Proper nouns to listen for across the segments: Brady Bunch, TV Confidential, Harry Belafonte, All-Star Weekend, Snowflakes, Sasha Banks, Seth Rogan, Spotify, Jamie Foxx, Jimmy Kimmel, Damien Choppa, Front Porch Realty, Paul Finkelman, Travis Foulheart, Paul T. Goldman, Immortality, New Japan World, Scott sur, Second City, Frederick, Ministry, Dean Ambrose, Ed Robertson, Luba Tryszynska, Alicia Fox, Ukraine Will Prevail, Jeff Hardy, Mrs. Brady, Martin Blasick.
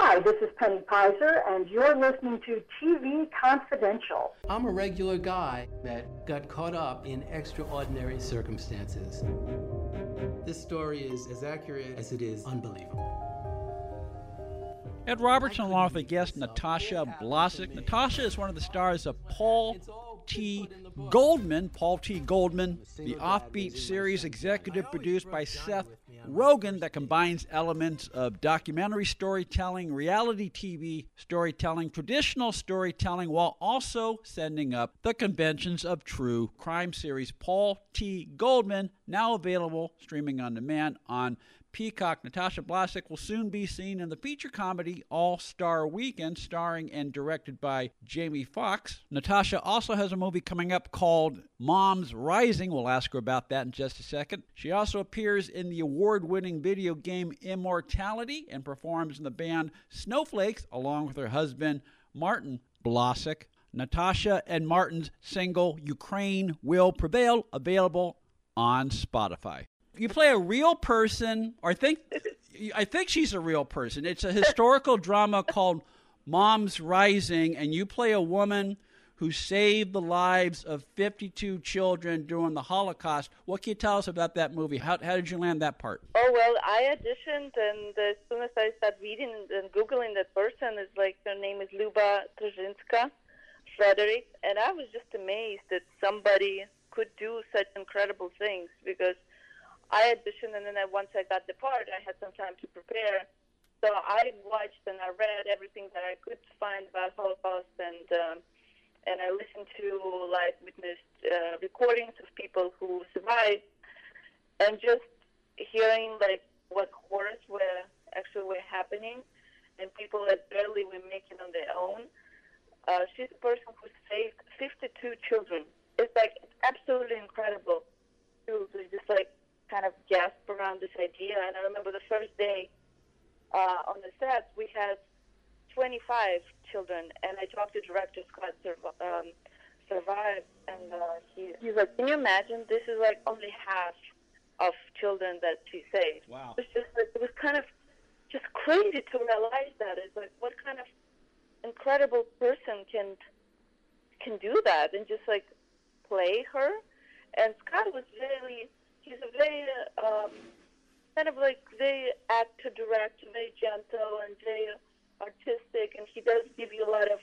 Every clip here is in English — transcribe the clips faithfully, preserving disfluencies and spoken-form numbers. Hi, this is Penny Pizer, and you're listening to T V Confidential. I'm a regular guy that got caught up in extraordinary circumstances. This story is as accurate as it is unbelievable. Ed Robertson, along with a guest, Natasha Blasick. Natasha is one of the stars of Paul T. Goldman. Paul T. Goldman, the offbeat series executive produced by Seth Rogan that combines elements of documentary storytelling, reality T V storytelling, traditional storytelling, while also sending up the conventions of true crime series. Paul T. Goldman, now available, streaming on demand on Peacock. Natasha Blasick will soon be seen in the feature comedy All-Star Weekend, starring and directed by Jamie Foxx. Natasha also has a movie coming up called Moms Rising. We'll ask her about that in just a second. She also appears in the award-winning video game Immortality and performs in the band Snowflakes along with her husband Martin Blasick. Natasha and Martin's single Ukraine Will Prevail, available on Spotify. You play a real person, or I think, I think she's a real person. It's a historical drama called Moms Rising, and you play a woman who saved the lives of fifty-two children during the Holocaust. What can you tell us about that movie? How, how did you land that part? Oh, well, I auditioned, and as soon as I started reading and Googling that person, it's like her name is Luba Tryszynska, Frederick, and I was just amazed that somebody could do such incredible things, because I auditioned, and then I, once I got the part, I had some time to prepare. So I watched and I read everything that I could find about Holocaust, and um, and I listened to live witness uh, recordings of people who survived, and just hearing like what horrors were actually were happening, and people that barely were making on their own. Uh, she's a person who saved fifty-two children. It's like it's absolutely incredible. Too, so it's just like kind of gasp around this idea. And I remember the first day uh, on the set, we had twenty-five children, and I talked to director Scott sur, um, Survive, and uh, he, he's like, can you imagine? This is like only half of children that she saved. Wow. It was just like, it was kind of just crazy to realize that. It's like, what kind of incredible person can can do that and just like play her? And Scott was really... He's a very, um, kind of like very act-to-direct, very gentle and very artistic, and he does give you a lot of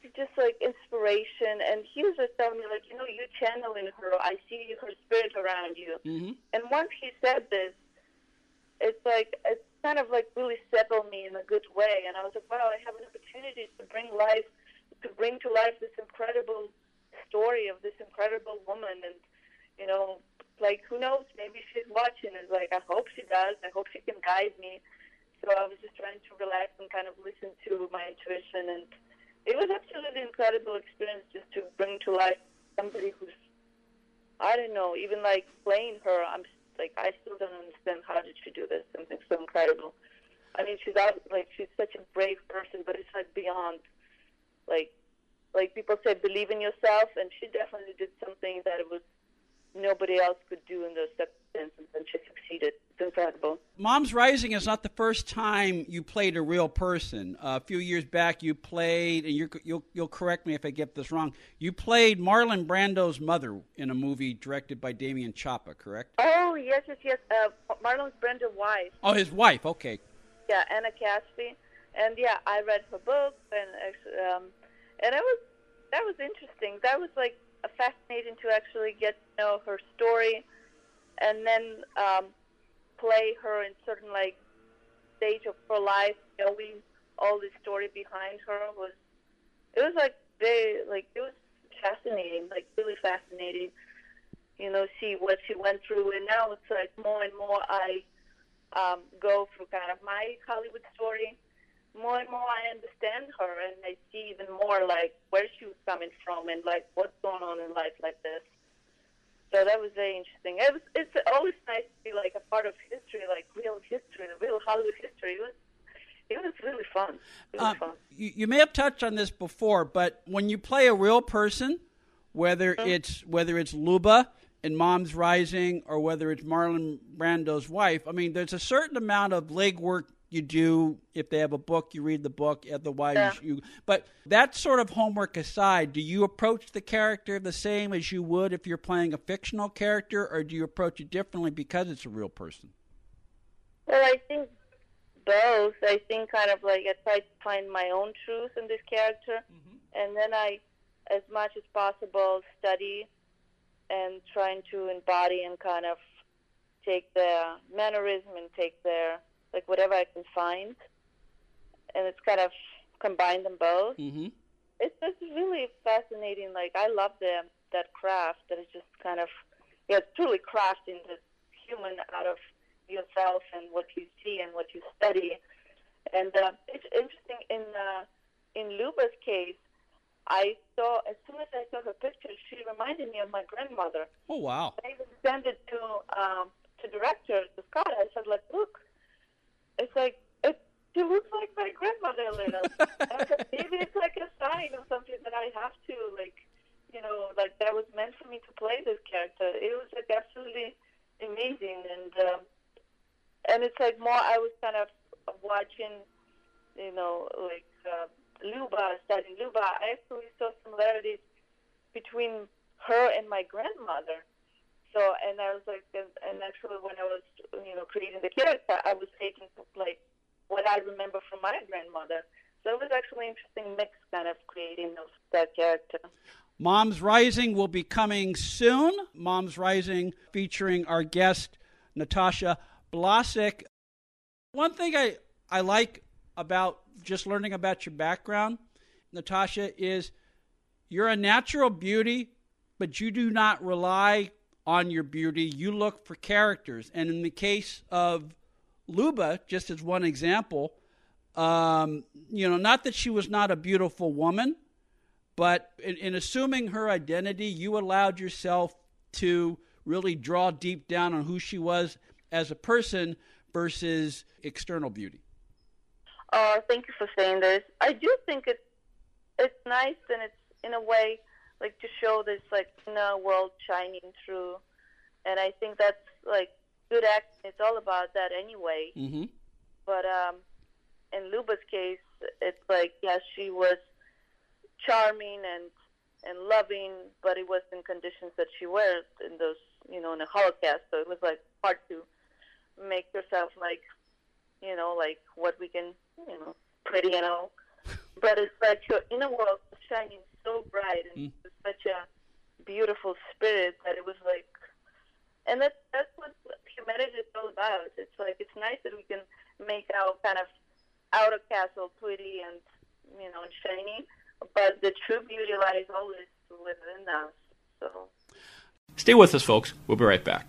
just like inspiration. And he was just telling me like, you know, you're channeling her. I see her spirit around you. Mm-hmm. And once he said this, it's like, it's kind of like really settled me in a good way. And I was like, wow, I have an opportunity to bring life, to bring to life this incredible story of this incredible woman. And, you know, like, who knows, maybe she's watching. It's like, I hope she does. I hope she can guide me. So I was just trying to relax and kind of listen to my intuition. And it was absolutely an incredible experience just to bring to life somebody who's, I don't know, even like playing her, I'm like, I still don't understand how did she do this, something so incredible. I mean, she's out, like, she's such a brave person, but it's like beyond, like, like people say, believe in yourself. And she definitely did something that it was, nobody else could do in those circumstances, and she succeeded. It's incredible. Moms Rising is not the first time you played a real person. Uh, a few years back, you played, and you're, you'll you'll correct me if I get this wrong. You played Marlon Brando's mother in a movie directed by Damien Choppa, correct? Oh yes, yes, yes. Uh, Marlon Brando's wife. Oh, his wife. Okay. yeah, Anna Caspi. And yeah, I read her book, and um, and I was that was interesting. That was like a fascinating to actually get to know her story, and then um, play her in certain like stage of her life, knowing all the story behind her was. It was like very like it was fascinating, like really fascinating. You know, see what she went through, and now it's like more and more I um, go through kind of my Hollywood story. More and more I understand her, and I see even more, like, where she was coming from and, like, what's going on in life like this. So that was very interesting. It was, it's always nice to be, like, a part of history, like, real history, real Hollywood history. It was, it was really fun. Really um, fun. You, you may have touched on this before, but when you play a real person, whether mm-hmm. it's whether it's Luba in Moms Rising or whether it's Marlon Brando's wife, I mean, there's a certain amount of legwork you do. If they have a book, you read the book. Otherwise, yeah. you. But that sort of homework aside, do you approach the character the same as you would if you're playing a fictional character, or do you approach it differently because it's a real person? Well, I think both. I think kind of like I try to find my own truth in this character, mm-hmm. and then I, as much as possible, study and trying to embody and kind of take their mannerism and take their. Like whatever I can find, and it's kind of combined them both. Mm-hmm. It's just really fascinating. Like I love the that craft that is just kind of, yeah, it's truly crafting the human out of yourself and what you see and what you study. And uh, it's interesting in uh, in Luba's case. I saw, as soon as I saw her picture, she reminded me of my grandmother. Oh wow! I even sent it to um, to director to Scott. I said, like, look. It's like, it, she looks like my grandmother a little. Like, maybe it's like a sign or something that I have to, like, you know, like that was meant for me to play this character. It was, like, absolutely amazing. And um, and it's, like, more I was kind of watching, you know, like, uh, Luba, studying Luba. I actually saw similarities between her and my grandmother. So, and I was like, and actually when I was, you know, creating the character, I was taking, like, what I remember from my grandmother. So it was actually an interesting mix, kind of, creating those, that character. Moms Rising will be coming soon. Moms Rising featuring our guest, Natasha Blasick. One thing I, I like about just learning about your background, Natasha, is you're a natural beauty, but you do not rely on your beauty. You look for characters. And in the case of Luba, just as one example, um, you know, not that she was not a beautiful woman, but in, in assuming her identity, you allowed yourself to really draw deep down on who she was as a person versus external beauty. Oh, thank you for saying this. I do think it's, it's nice, and it's, in a way, like, to show this, like, inner world shining through. And I think that's, like, good acting. It's all about that anyway. Mm-hmm. But um, in Luba's case, it's like, yeah, she was charming and and loving, but it was in conditions that she was in those, you know, in the Holocaust. So it was, like, hard to make herself, like, you know, like, what we can, you know, pretty and all. But it's like your inner world shining so bright and mm. such a beautiful spirit that it was like, and that, that's what humanity is all about. It's like, it's nice that we can make our kind of outer castle pretty and, you know, shiny, but the true beauty lies always within us. So stay with us, folks. We'll be right back.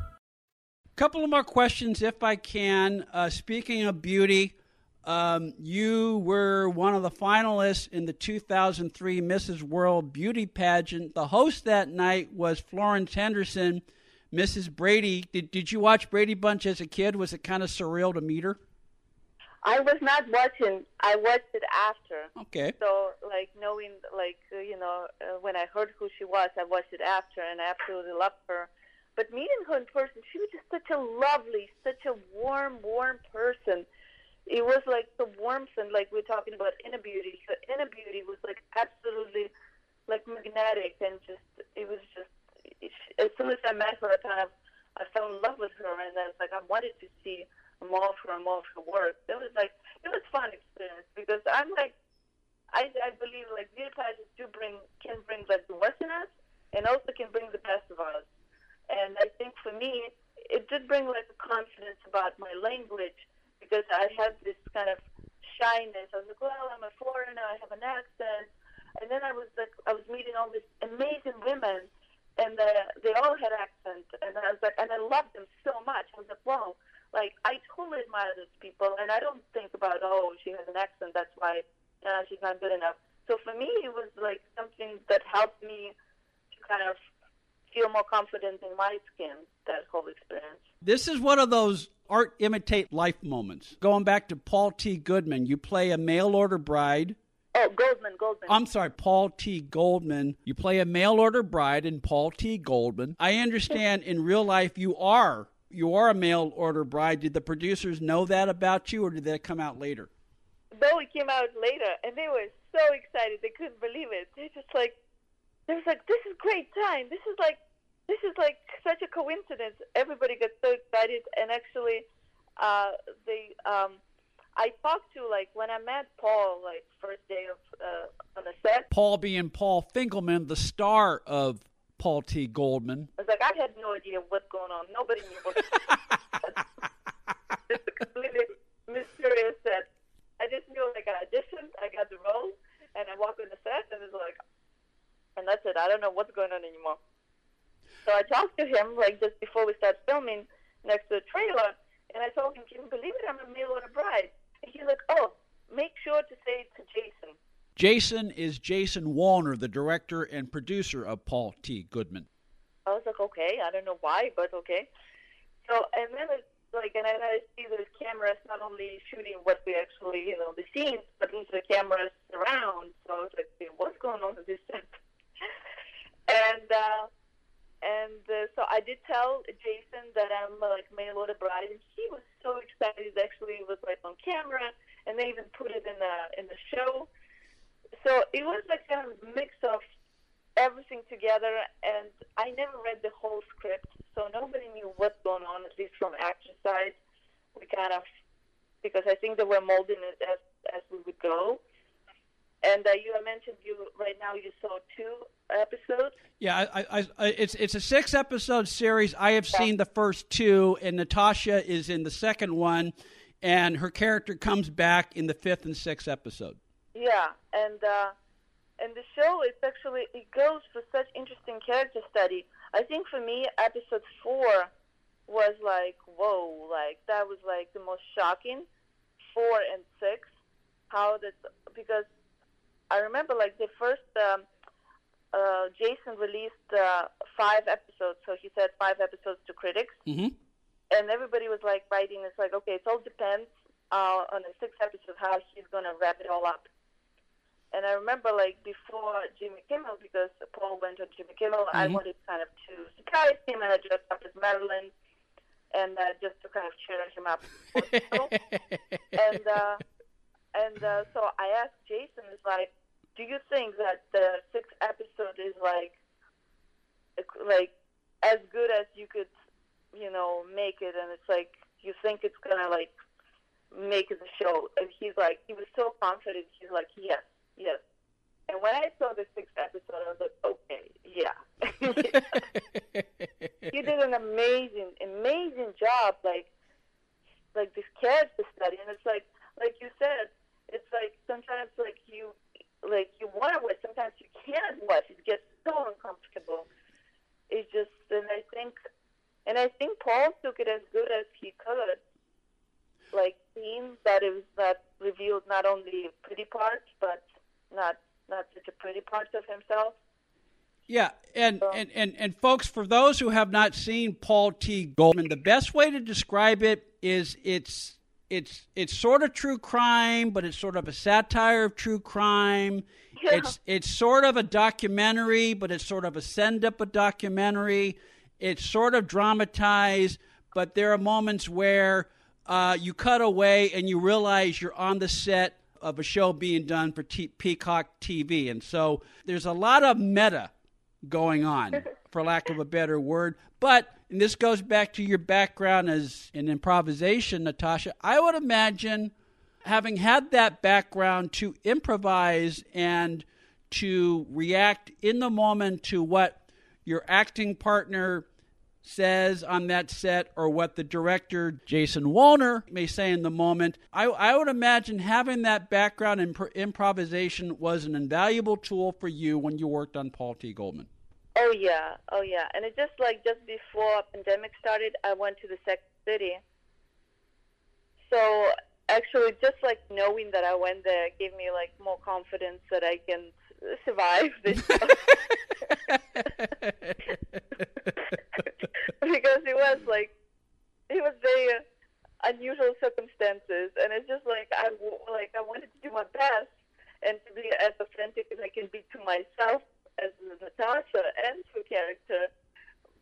Couple of more questions, if I can. Uh, speaking of beauty, um, you were one of the finalists in the two thousand three Missus World beauty pageant. The host that night was Florence Henderson, Missus Brady. Did, did you watch Brady Bunch as a kid? Was it kind of surreal to meet her? I was not watching. I watched it after. Okay. So, like, knowing, like, you know, uh, when I heard who she was, I watched it after, and I absolutely loved her. But meeting her in person, she was just such a lovely, such a warm, warm person. It was like the warmth, and like we're talking about inner beauty. So inner beauty was like absolutely, like, magnetic, and just, it was just, it, as soon as I met her, I kind of, I fell in love with her, and I was like, I wanted to see more for more of her work. It was like, it was a fun experience, because I'm like, I, I believe like these classes do bring, can bring like the worst in us, and also can bring the best of us. And I think for me, it did bring like a confidence about my language, because I had this kind of shyness. I was like, well, I'm a foreigner, I have an accent. And then I was like, I was meeting all these amazing women, and uh, they all had accents, and I was like, and I loved them so much. I was like, wow. Like, I totally admire those people, and I don't think about, oh, she has an accent, that's why uh, she's not good enough. So for me, it was, like, something that helped me to kind of feel more confident in my skin, that whole experience. This is one of those art imitate life moments. Going back to Paul T. Goodman, you play a mail-order bride. Oh, Goldman, Goldman. I'm sorry, Paul T. Goldman. You play a mail-order bride in Paul T. Goldman. I understand in real life you are You are a mail-order bride. Did the producers know that about you, or did that come out later? No, it came out later, and they were so excited. They couldn't believe it. They just like, they was like, this is great time. This is like, this is like such a coincidence. Everybody got so excited, and actually, uh, they, um, I talked to, like, when I met Paul, like, first day of uh, on the set. Paul being Paul Finkelman, the star of Paul T. Goldman. I was like, I had no idea what's going on. Nobody knew what It's a completely mysterious set. I just knew, like, I auditioned, I got the role, and I walked on the set, and it's like, and that's it. I don't know what's going on anymore. So I talked to him, like, just before we started filming, next to the trailer, and I told him, can you believe it? I'm a mail-order bride. And he's like, oh, make sure to say it to Jason. Jason is Jason Warner, the director and producer of Paul T. Goodman. I was like, okay, I don't know why, but okay. So, and then it's like, and I see the cameras not only shooting what we actually, you know, the scenes, but also the cameras around. So I was like, hey, what's going on with this set? and uh, and uh, so I did tell Jason that I'm like mail-order bride, and he was so excited. Actually, it was like on camera, and they even put it in the in the show. So it was like kind of a mix of everything together, and I never read the whole script, so nobody knew what's going on, at least from actor side. We kind of, because I think they were molding it as, as we would go. And uh, you I mentioned you right now you saw two episodes. Yeah, I, I, I, it's it's a six episode series. I have yeah. seen the first two, and Natasha is in the second one, and her character comes back in the fifth and sixth episode. Yeah, and uh, and the show is actually, it goes for such interesting character study. I think for me, episode four was like, whoa, like that was like the most shocking, four and six, how that, because I remember like the first, um, uh, Jason released uh, five episodes, so he said five episodes to critics, mm-hmm. and everybody was like writing, it's like, okay, it all depends uh, on the sixth episode, how he's going to wrap it all up. And I remember, like, before Jimmy Kimmel, because Paul went on Jimmy Kimmel, mm-hmm. I wanted kind of to surprise him, and I dressed up as Marilyn, and uh, just to kind of cheer him up. and uh, and uh, so I asked Jason, is like, do you think that the sixth episode is, like, like as good as you could, you know, make it? And it's like, you think it's going to, like, make the show? And he's like, he was so confident, he's like, yes. Yes. And when I saw the sixth episode, I was like, okay, yeah. He did an amazing, amazing job, like, like this character study. And it's like, like you said, it's like sometimes like you, like you want to watch, sometimes you can't watch. It gets so uncomfortable. It's just, and I think, and I think Paul took it as good as he could. Like scenes that it was that revealed not only pretty parts, but Not, not such a pretty part of himself. Yeah, and, so. and, and, and folks, for those who have not seen Paul T. Goldman, the best way to describe it is it's it's it's sort of true crime, but it's sort of a satire of true crime. Yeah. It's it's sort of a documentary, but it's sort of a send-up a documentary. It's sort of dramatized, but there are moments where uh, you cut away and you realize you're on the set of a show being done for T- Peacock T V. And so there's a lot of meta going on, for lack of a better word. But, and this goes back to your background as in improvisation, Natasha, I would imagine having had that background to improvise and to react in the moment to what your acting partner says on that set or what the director, Jason Warner, may say in the moment, I, I would imagine having that background in pro- improvisation was an invaluable tool for you when you worked on Paul T. Goldman. Oh, yeah. Oh, yeah. And it's just like just before pandemic started, I went to the second city. So actually, just like knowing that I went there gave me like more confidence that I can survive this. Because it was like, it was very unusual circumstances. And it's just like, I, like, I wanted to do my best and to be as authentic as I can be to myself as Natasha and her character.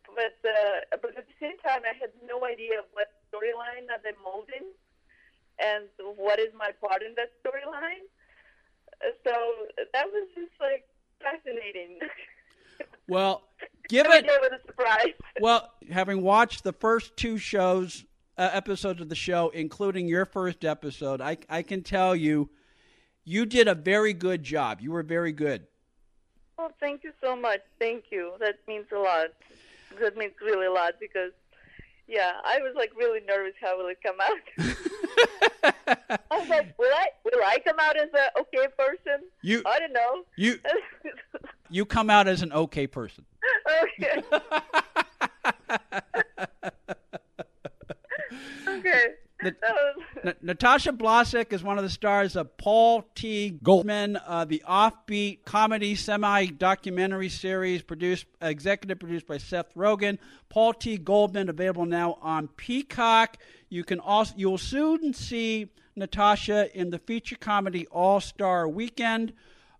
But, uh, but at the same time, I had no idea what storyline are they molding and what is my part in that storyline. So that was just like fascinating. Well, given a surprise. Well, having watched the first two shows, uh, episodes of the show, including your first episode, I, I can tell you, you did a very good job. You were very good. Well, thank you so much. Thank you. That means a lot. That means really a lot because, yeah, I was like really nervous. How will it come out? I was like, will I will I come out as an okay person? You, I don't know. You. You come out as an okay person. Okay. Okay. Na- Na- Natasha Blasick is one of the stars of Paul T. Goldman, uh, the offbeat comedy semi-documentary series produced, uh, executive produced by Seth Rogan. Paul T. Goldman, available now on Peacock. You can also you'll soon see Natasha in the feature comedy All-Star Weekend,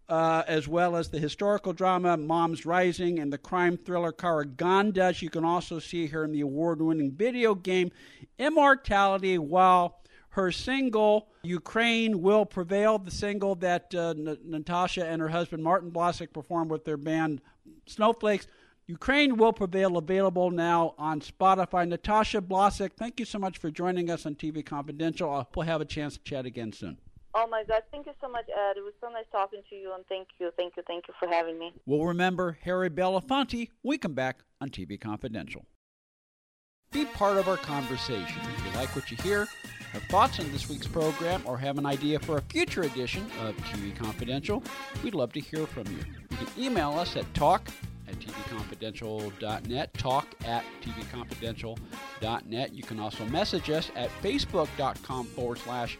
Uh, as well as the historical drama Moms Rising and the crime thriller Karagandas. You can also see her in the award-winning video game Immortality, while her single Ukraine Will Prevail, the single that uh, N- Natasha and her husband Martin Blasick performed with their band Snowflakes. Ukraine Will Prevail, available now on Spotify. Natasha Blasick, thank you so much for joining us on T V Confidential. I'll, we'll have a chance to chat again soon. Oh, my God. Thank you so much, Ed. It was so nice talking to you, and thank you, thank you, thank you for having me. We'll remember Harry Belafonte. We come back on T V Confidential. Be part of our conversation. If you like what you hear, have thoughts on this week's program, or have an idea for a future edition of T V Confidential, we'd love to hear from you. You can email us at talk at tvconfidential.net, talk at tvconfidential.net. You can also message us at facebook.com forward slash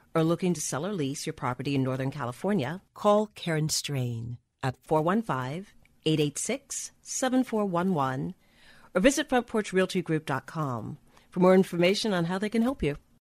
or looking to sell or lease your property in Northern California, call Karen Strain at four one five, eight eight six, seven four one one or visit front porch realty group dot com for more information on how they can help you.